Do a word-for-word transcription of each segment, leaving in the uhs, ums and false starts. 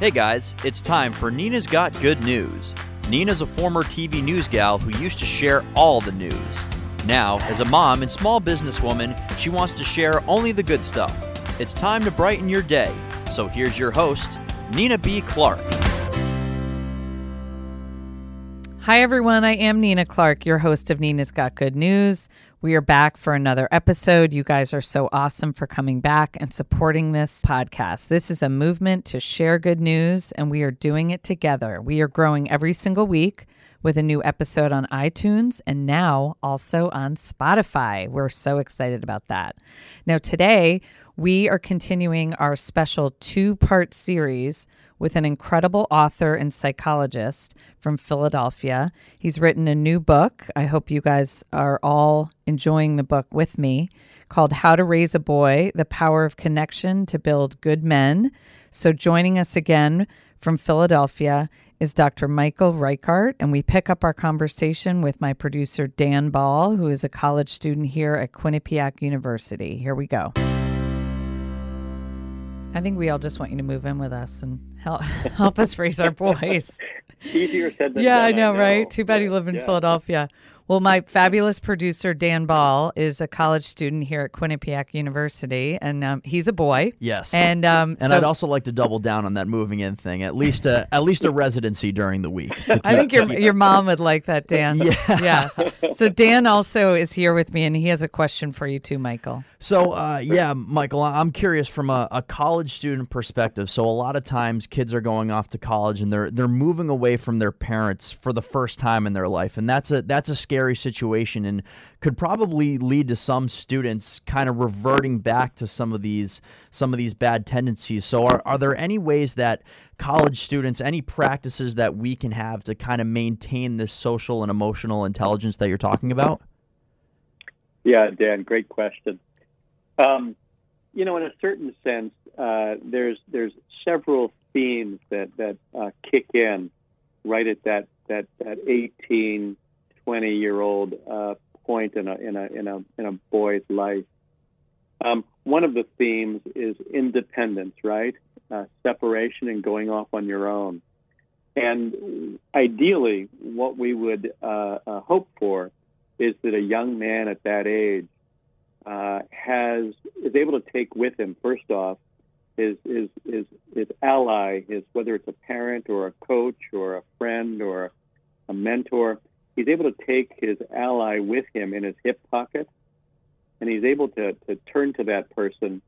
Hey guys, it's time for Nina's Got Good News. Nina's a former T V news gal who used to share all the news. Now, as a mom and small businesswoman, she wants to share only the good stuff. It's time to brighten your day. So here's your host, Nina B. Clark. Hi everyone, I am Nina Clark, your host of Nina's Got Good News. We are back for another episode. You guys are so awesome for coming back and supporting this podcast. This is a movement to share good news, and we are doing it together. We are growing every single week with a new episode on iTunes and now also on Spotify. We're so excited about that. Now today, we are continuing our special two-part series with an incredible author and psychologist from Philadelphia. He's written a new book. I hope you guys are all enjoying the book with me, called How to Raise a Boy, The Power of Connection to Build Good Men. So joining us again from Philadelphia is Doctor Michael Reichert, and we pick up our conversation with my producer, Dan Ball, who is a college student here at Quinnipiac University. Here we go. I think we all just want you to move in with us and help help us raise our boys. Easier said than done. Yeah, I know, I know, right? Too bad you live in yeah. Philadelphia. Well, my fabulous producer, Dan Ball, is a college student here at Quinnipiac University, and um, he's a boy. Yes. And um, and so, I'd also like to double down on that moving in thing, at least a, at least a residency during the week. I think your, your mom would like that, Dan. Yeah. yeah. So Dan also is here with me, and he has a question for you too, Michael. So, uh, yeah, Michael, I'm curious from a, a college student perspective. So a lot of times kids are going off to college, and they're they're moving away from their parents for the first time in their life, and that's a that's a scary Scary situation and could probably lead to some students kind of reverting back to some of these some of these bad tendencies. So are, are there any ways that college students, any practices that we can have to kind of maintain this social and emotional intelligence that you're talking about? Yeah, Dan, great question. Um, you know, in a certain sense, uh, there's there's several themes that that uh, kick in right at that that that eighteen. twenty-year-old uh, point in a in a in a in a boy's life. Um, one of the themes is independence, right? Uh, separation and going off on your own. And ideally, what we would uh, uh, hope for is that a young man at that age uh, has is able to take with him, first off, his his his his ally, his whether it's a parent or a coach or a friend or a mentor. He's able to take his ally with him in his hip pocket, and he's able to, to turn to that person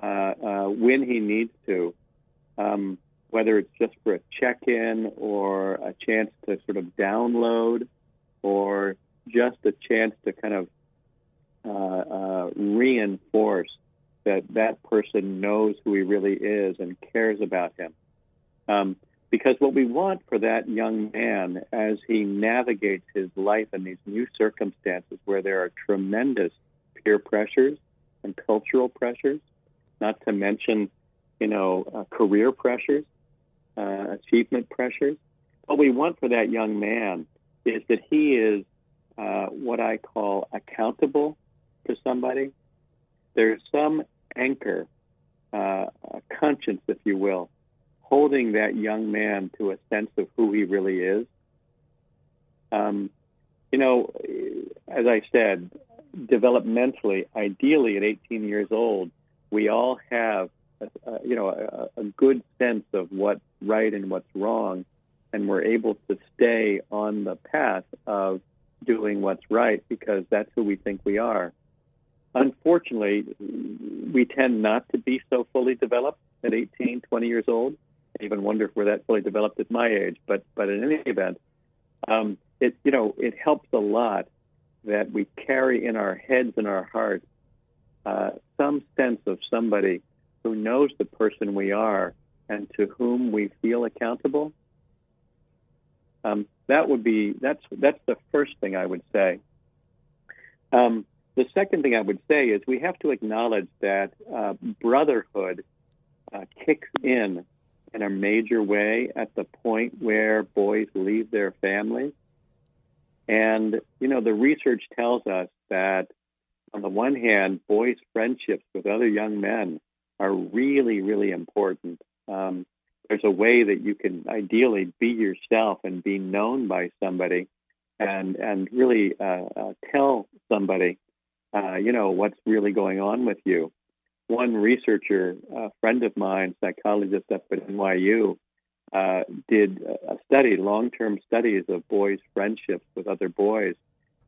uh, uh, when he needs to, um, whether it's just for a check-in or a chance to sort of download or just a chance to kind of uh, uh, reinforce that that person knows who he really is and cares about him. Um, Because what we want for that young man as he navigates his life in these new circumstances where there are tremendous peer pressures and cultural pressures, not to mention, you know, uh, career pressures, uh, achievement pressures. What we want for that young man is that he is uh, what I call accountable to somebody. There's some anchor, uh, a conscience, if you will, holding that young man to a sense of who he really is. Um, you know, as I said, developmentally, ideally at eighteen years old, we all have, a, a, you know, a, a good sense of what's right and what's wrong, and we're able to stay on the path of doing what's right because that's who we think we are. Unfortunately, we tend not to be so fully developed at eighteen, twenty years old. I even wonder if we're that fully developed at my age, but but in any event, um, it you know it helps a lot that we carry in our heads and our hearts uh, some sense of somebody who knows the person we are and to whom we feel accountable. Um, that would be that's that's the first thing I would say. Um, the second thing I would say is we have to acknowledge that uh, brotherhood uh, kicks in. in a major way at the point where boys leave their families. And, you know, the research tells us that, on the one hand, boys' friendships with other young men are really, really important. Um, there's a way that you can ideally be yourself and be known by somebody, and and really uh, uh, tell somebody, uh, you know, what's really going on with you. One researcher, a friend of mine, psychologist up at N Y U, uh, did a study, long-term studies of boys' friendships with other boys.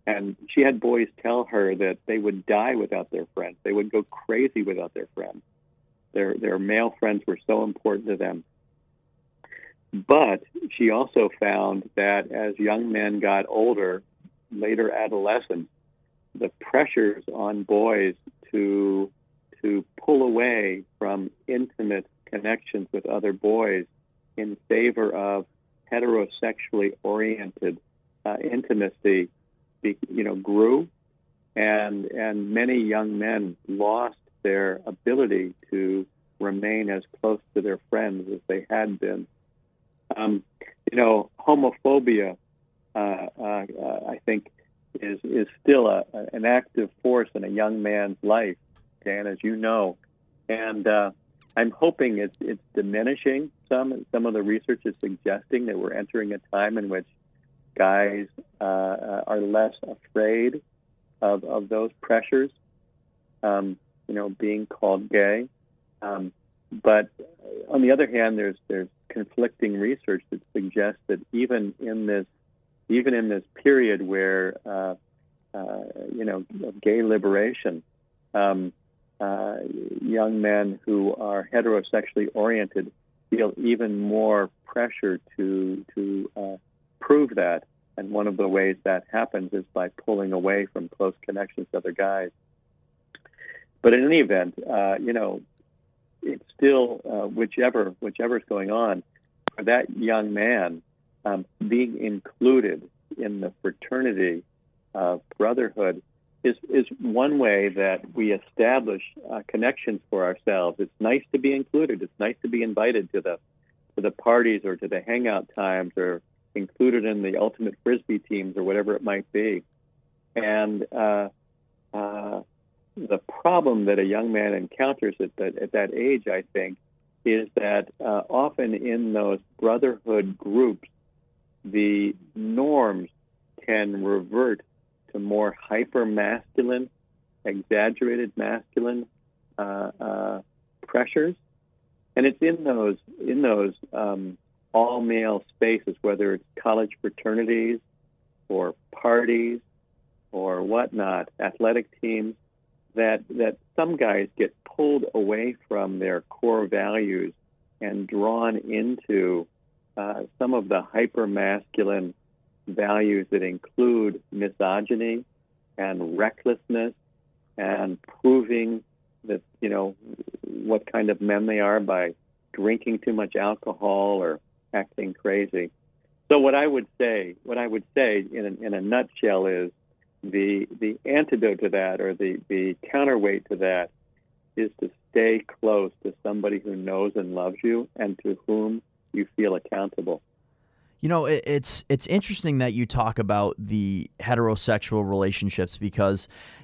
And she had boys tell her that they would die without their friends. They would go crazy without their friends. Their, their male friends were so important to them. But she also found that as young men got older, later adolescence, the pressures on boys to... to pull away from intimate connections with other boys in favor of heterosexually oriented uh, intimacy, you know, grew, and and many young men lost their ability to remain as close to their friends as they had been. Um, you know, homophobia, uh, uh, I think, is is still a, an active force in a young man's life, Dan, as you know, and uh, I'm hoping it's, it's diminishing. Some some of the research is suggesting that we're entering a time in which guys uh, are less afraid of, of those pressures, um, you know, being called gay. Um, but on the other hand, there's there's conflicting research that suggests that even in this even in this period where uh, uh, you know of gay liberation. Um, Uh, young men who are heterosexually oriented feel even more pressure to to uh, prove that. And one of the ways that happens is by pulling away from close connections to other guys. But in any event, uh, you know, it's still uh, whichever whichever's going on for that young man, um, being included in the fraternity of brotherhood Is, is one way that we establish uh, connections for ourselves. It's nice to be included. It's nice to be invited to the to the parties or to the hangout times or included in the ultimate frisbee teams or whatever it might be. And uh, uh, the problem that a young man encounters at that at that age, I think, is that uh, often in those brotherhood groups, the norms can revert to more hyper-masculine, exaggerated masculine uh, uh, pressures, and it's in those in those um, all-male spaces, whether it's college fraternities or parties or whatnot, athletic teams, that that some guys get pulled away from their core values and drawn into uh, some of the hyper-masculine values that include misogyny and recklessness and proving that, you know, what kind of men they are by drinking too much alcohol or acting crazy. So what I would say, what I would say in a, in a nutshell is the the antidote to that, or the, the counterweight to that, is to stay close to somebody who knows and loves you and to whom you feel accountable. You know, it's it's interesting that you talk about the heterosexual relationships because,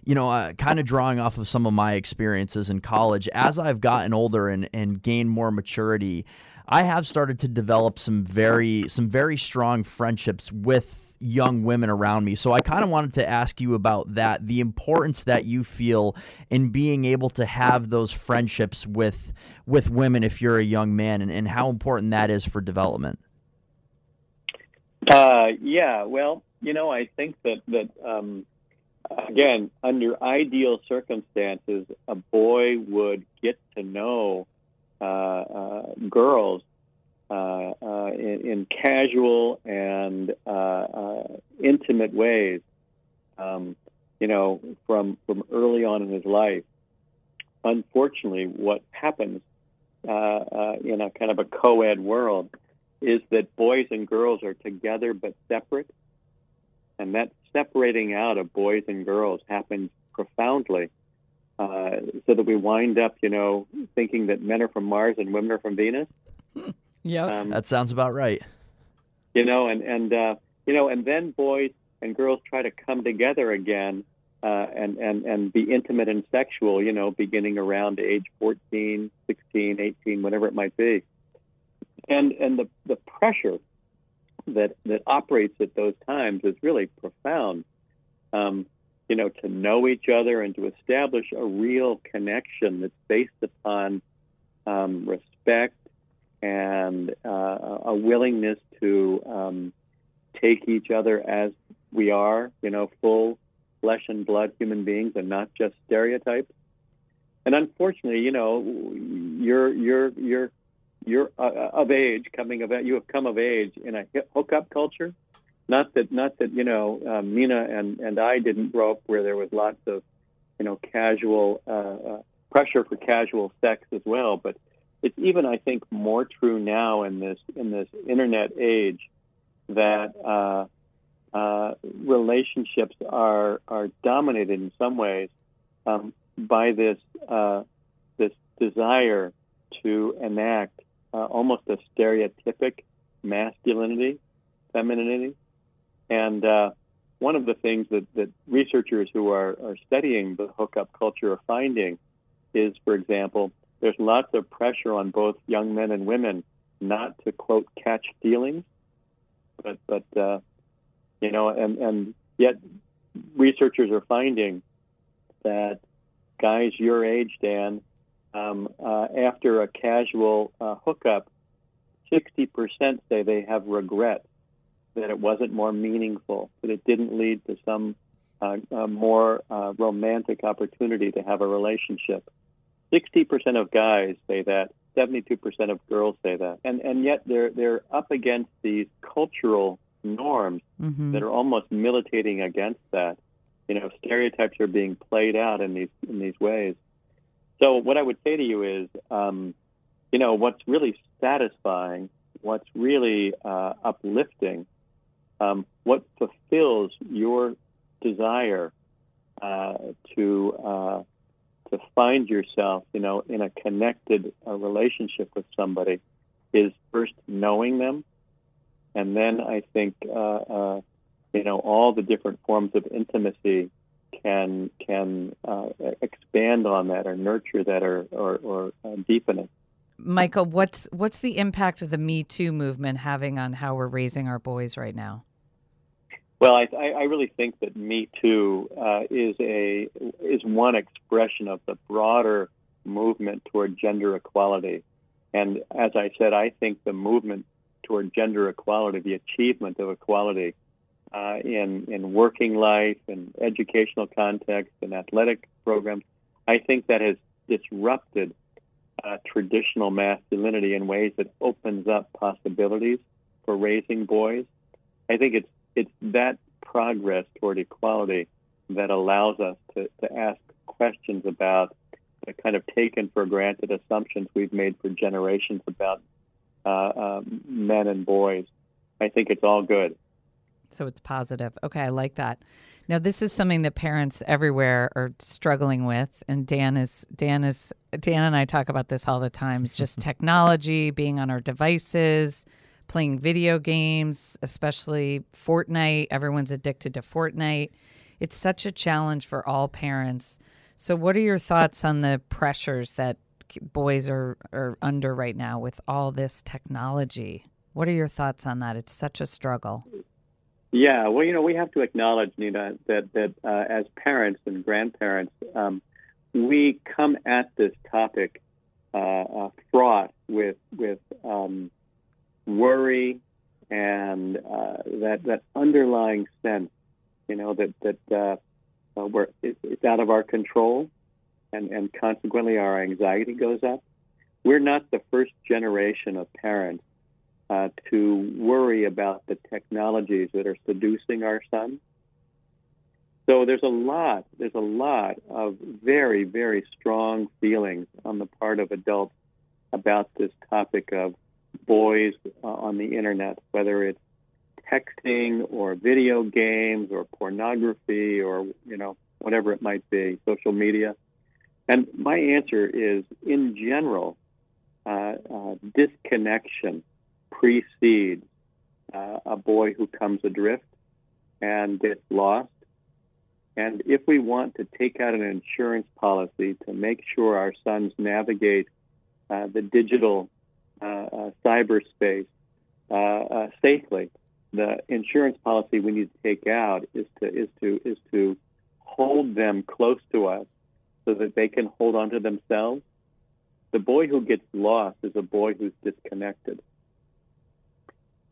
you know, uh, kind of drawing off of some of my experiences in college, as I've gotten older and, and gained more maturity, I have started to develop some very some very strong friendships with young women around me. So I kind of wanted to ask you about that, the importance that you feel in being able to have those friendships with with women if you're a young man, and, and how important that is for development. Uh, yeah, well, you know, I think that, that um, again, under ideal circumstances, a boy would get to know uh, uh, girls uh, uh, in, in casual and uh, uh, intimate ways, um, you know, from, from early on in his life. Unfortunately, what happens uh, uh, in a kind of a co-ed world is that boys and girls are together but separate, and that separating out of boys and girls happens profoundly, uh, so that we wind up, you know, thinking that men are from Mars and women are from Venus. Yeah, um, that sounds about right. You know, and and uh, you know, and then boys and girls try to come together again uh, and and and be intimate and sexual, you know, beginning around age fourteen, sixteen, eighteen, whatever it might be. And and the, the pressure that that operates at those times is really profound. Um, you know, to know each other and to establish a real connection that's based upon um, respect and uh, a willingness to um, take each other as we are, you know, full flesh and blood human beings and not just stereotypes. And unfortunately, you know, you're you're you're you're uh, of age, coming of you have come of age in a hookup culture. Not that not that you know um, Nina and, and I didn't grow up where there was lots of you know casual uh, uh, pressure for casual sex as well. But it's even, I think, more true now in this in this internet age that uh, uh, relationships are are dominated in some ways um, by this uh, this desire to enact uh, almost a stereotypic masculinity, femininity. And uh, one of the things that, that researchers who are, are studying the hookup culture are finding is, for example, there's lots of pressure on both young men and women not to, quote, catch feelings. But, but uh, you know, and, and yet researchers are finding that guys your age, Dan, um, uh, after a casual uh, hookup, sixty percent say they have regret that it wasn't more meaningful, that it didn't lead to some uh, uh, more uh, romantic opportunity to have a relationship. sixty percent of guys say that. seventy-two percent of girls say that. And and yet they're they're up against these cultural norms mm-hmm. that are almost militating against that. You know, stereotypes are being played out in these in these ways. So what I would say to you is, um, you know, what's really satisfying, what's really uh, uplifting, um, what fulfills your desire uh, to uh, to find yourself, you know, in a connected uh, relationship with somebody, is first knowing them, and then I think uh, uh, you know all the different forms of intimacy can can uh, expand on that, or nurture that, or or, or uh, deepen it. Michael, what's what's the impact of the Me Too movement having on how we're raising our boys right now? Well, I, I really think that Me Too uh, is a is one expression of the broader movement toward gender equality, and as I said, I think the movement toward gender equality, the achievement of equality uh, in in working life, in educational context, in athletic programs, I think that has disrupted Uh, traditional masculinity in ways that opens up possibilities for raising boys. I think it's it's that progress toward equality that allows us to, to ask questions about the kind of taken for granted assumptions we've made for generations about uh, uh, men and boys. I think it's all good. So it's positive. Okay, I like that. Now, this is something that parents everywhere are struggling with, and Dan is Dan is Dan and I talk about this all the time. It's just technology, being on our devices, playing video games, especially Fortnite. Everyone's addicted to Fortnite. It's such a challenge for all parents. So, what are your thoughts on the pressures that boys are, are under right now with all this technology? What are your thoughts on that? It's such a struggle. Yeah, well, you know, we have to acknowledge, Nina, that that uh, as parents and grandparents, um, we come at this topic uh, uh, fraught with with um, worry and uh, that that underlying sense, you know, that that uh, uh, we're it, it's out of our control, and and consequently our anxiety goes up. We're not the first generation of parents Uh, to worry about the technologies that are seducing our son. So there's a lot, there's a lot of very, very strong feelings on the part of adults about this topic of boys uh, on the internet, whether it's texting or video games or pornography or, you know, whatever it might be, social media. And my answer is, in general, uh, uh, disconnection precedes uh, a boy who comes adrift and gets lost. And if we want to take out an insurance policy to make sure our sons navigate uh, the digital uh, uh, side cyberspace uh, uh, safely. The insurance policy we need to take out is to is to is to hold them close to us so that they can hold on to themselves. The boy who gets lost is a boy who's disconnected.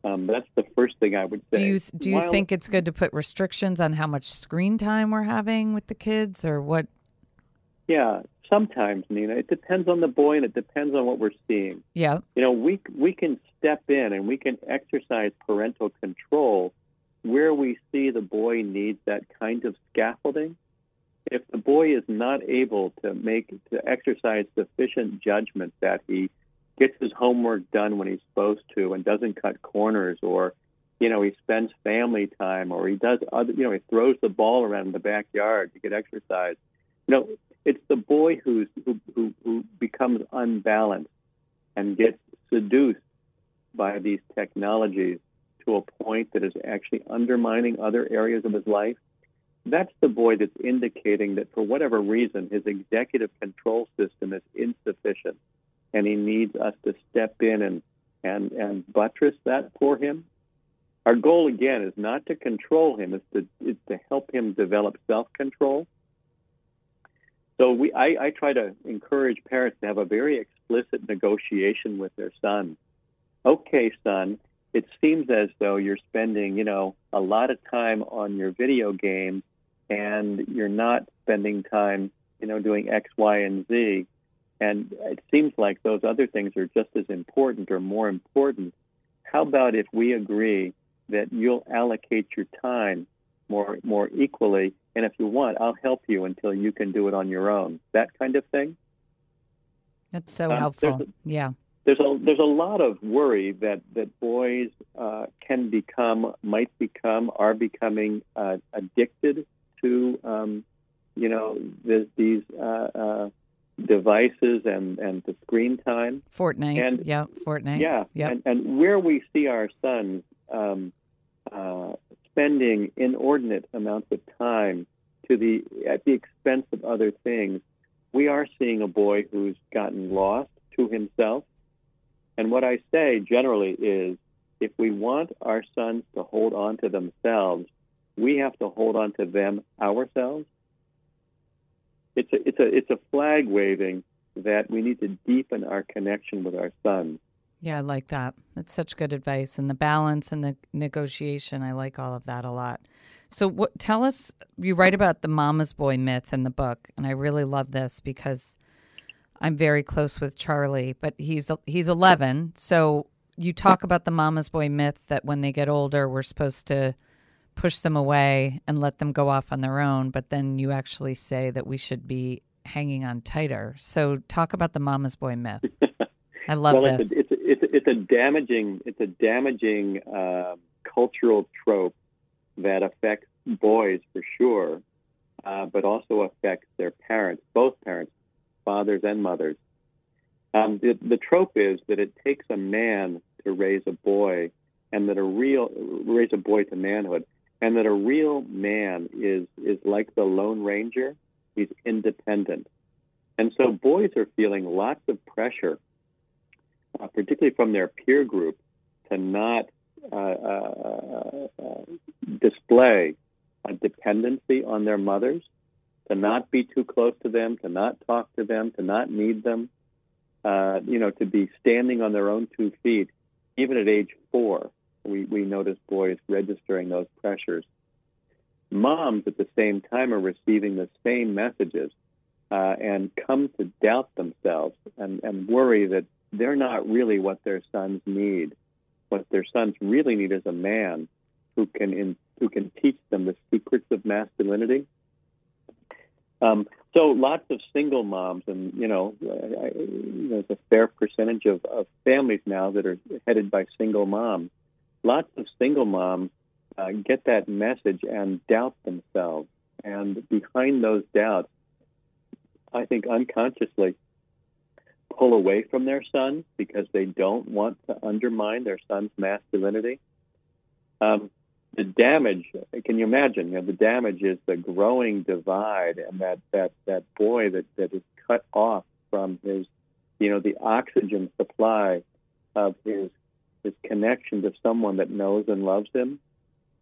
Um, that's the first thing I would say. Do you do you While, think it's good to put restrictions on how much screen time we're having with the kids, or what? Yeah, sometimes, Nina. It depends on the boy, and it depends on what we're seeing. Yeah. You know, we we can step in and we can exercise parental control where we see the boy needs that kind of scaffolding. If the boy is not able to make to exercise sufficient judgment that he gets his homework done when he's supposed to and doesn't cut corners, or, you know, he spends family time, or he does other, you know, he throws the ball around in the backyard to get exercise. You know, it's the boy who's, who, who, who becomes unbalanced and gets seduced by these technologies to a point that is actually undermining other areas of his life. That's the boy that's indicating that for whatever reason, his executive control system is insufficient. And he needs us to step in and, and, and buttress that for him. Our goal, again, is not to control him. It's to, it's to help him develop self-control. So we, I, I try to encourage parents to have a very explicit negotiation with their son. Okay, son, it seems as though you're spending, you know, a lot of time on your video game, and you're not spending time, you know, doing X, Y, and Z. And it seems like those other things are just as important or more important. How about if we agree that you'll allocate your time more more equally, and if you want, I'll help you until you can do it on your own. That kind of thing. That's so um, helpful. There's a, yeah. There's a there's a lot of worry that that boys uh, can become, might become, are becoming uh, addicted to, um, you know, th- these. Uh, uh, devices and, and the screen time. Fortnite, and, yeah, Fortnite. Yeah, yep. and, and where we see our sons um, uh, spending inordinate amounts of time to the at the expense of other things, we are seeing a boy who's gotten lost to himself. And what I say generally is, if we want our sons to hold on to themselves, we have to hold on to them ourselves. It's a, it's a it's a flag waving that we need to deepen our connection with our sons. Yeah, I like that. That's such good advice. And the balance and the negotiation, I like all of that a lot. So what? Tell us, you write about the mama's boy myth in the book, and I really love this because I'm very close with Charlie, but he's he's eleven. So you talk about the mama's boy myth that when they get older, we're supposed to push them away and let them go off on their own, but then you actually say that we should be hanging on tighter. So talk about the mama's boy myth. I love well, this. It's a, it's, a, it's a damaging, it's a damaging uh, cultural trope that affects boys for sure, uh, but also affects their parents, both parents, fathers and mothers. Um, the, the trope is that it takes a man to raise a boy, and that a real raise a boy to manhood. And that a real man is is like the Lone Ranger. He's independent. And so boys are feeling lots of pressure, uh, particularly from their peer group, to not uh, uh, uh, display a dependency on their mothers, to not be too close to them, to not talk to them, to not need them, uh, you know, to be standing on their own two feet, even at age four. We, we notice boys registering those pressures. Moms at the same time are receiving the same messages uh, and come to doubt themselves and, and worry that they're not really what their sons need. What their sons really need is a man who can in, who can teach them the secrets of masculinity. Um, so lots of single moms, and you know, I, there's a fair percentage of, of families now that are headed by single moms. Lots of single moms uh, get that message and doubt themselves. And behind those doubts, I think unconsciously, pull away from their sons because they don't want to undermine their son's masculinity. Um, the damage, can you imagine? You know, the damage is the growing divide, and that, that, that boy that, that is cut off from his, you know, the oxygen supply of his his connection to someone that knows and loves him.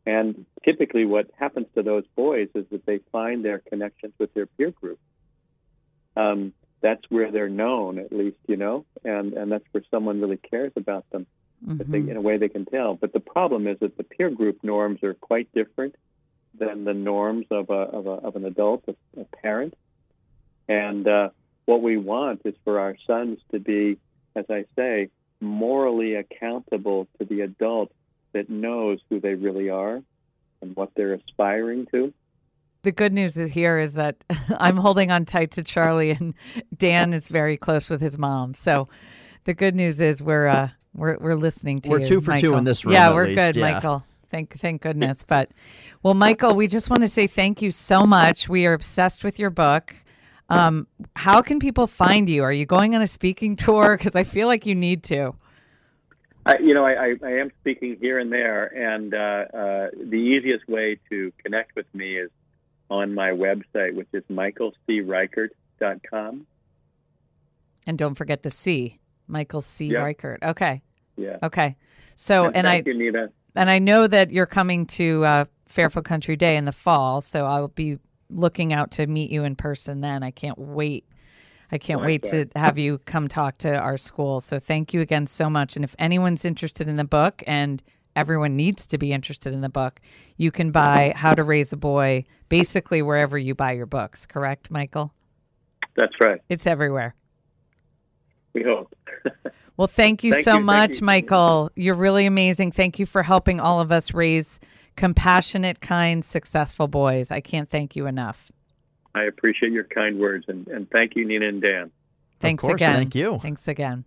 And typically what happens to those boys is that they find their connections with their peer group. Um, that's where they're known, at least, you know, and, and that's where someone really cares about them. Mm-hmm. That they, in a way they can tell. But the problem is that the peer group norms are quite different than the norms of, a, of, a, of an adult, a, a parent. And uh, what we want is for our sons to be, as I say, morally accountable to the adult that knows who they really are and what they're aspiring to. The good news is here is that I'm holding on tight to Charlie, and Dan is very close with his mom. So the good news is we're uh, we're we're listening to we're you, two for Michael. Two in this room. Yeah, we're good, yeah. Michael. Thank thank goodness. But well, Michael, we just want to say thank you so much. We are obsessed with your book. Um, how can people find you? Are you going on a speaking tour? Because I feel like you need to. I, you know, I, I, I am speaking here and there, and uh, uh, the easiest way to connect with me is on my website, which is michael c reichert dot com. And don't forget the C, Michael C. Yep. Reichert. Okay. Yeah. Okay. So, and, and I you, Nina. And I know that you're coming to uh, Fairfield Country Day in the fall, so I'll be looking out to meet you in person then. I can't wait. I can't oh, wait sorry. to have you come talk to our school. So thank you again so much. And if anyone's interested in the book, and everyone needs to be interested in the book, you can buy How to Raise a Boy basically wherever you buy your books, correct, Michael? That's right. It's everywhere. We hope. Well, thank you thank so you, much, you. Michael. You're really amazing. Thank you for helping all of us raise compassionate, kind, successful boys. I can't thank you enough. I appreciate your kind words, and, and thank you, Nina and Dan. Thanks of course, again. Thank you. Thanks again.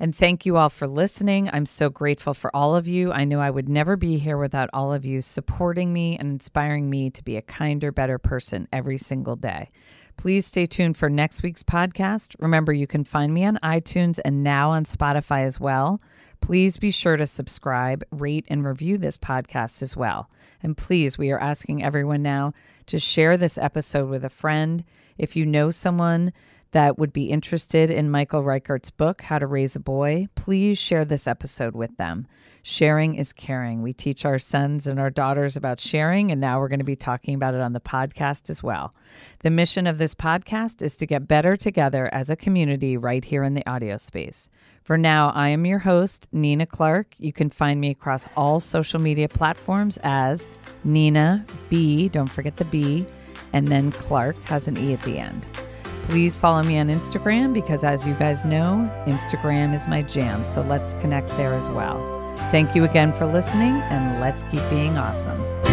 And thank you all for listening. I'm so grateful for all of you. I knew I would never be here without all of you supporting me and inspiring me to be a kinder, better person every single day. Please stay tuned for next week's podcast. Remember, you can find me on iTunes and now on Spotify as well. Please be sure to subscribe, rate, and review this podcast as well. And please, we are asking everyone now to share this episode with a friend. If you know someone that would be interested in Michael Reichert's book, How to Raise a Boy, please share this episode with them. Sharing is caring. We teach our sons and our daughters about sharing, and now we're going to be talking about it on the podcast as well. The mission of this podcast is to get better together as a community right here in the audio space. For now, I am your host, Nina Clark. You can find me across all social media platforms as Nina B, don't forget the B, and then Clark has an E at the end. Please follow me on Instagram because, as you guys know, Instagram is my jam, so let's connect there as well. Thank you again for listening, and let's keep being awesome.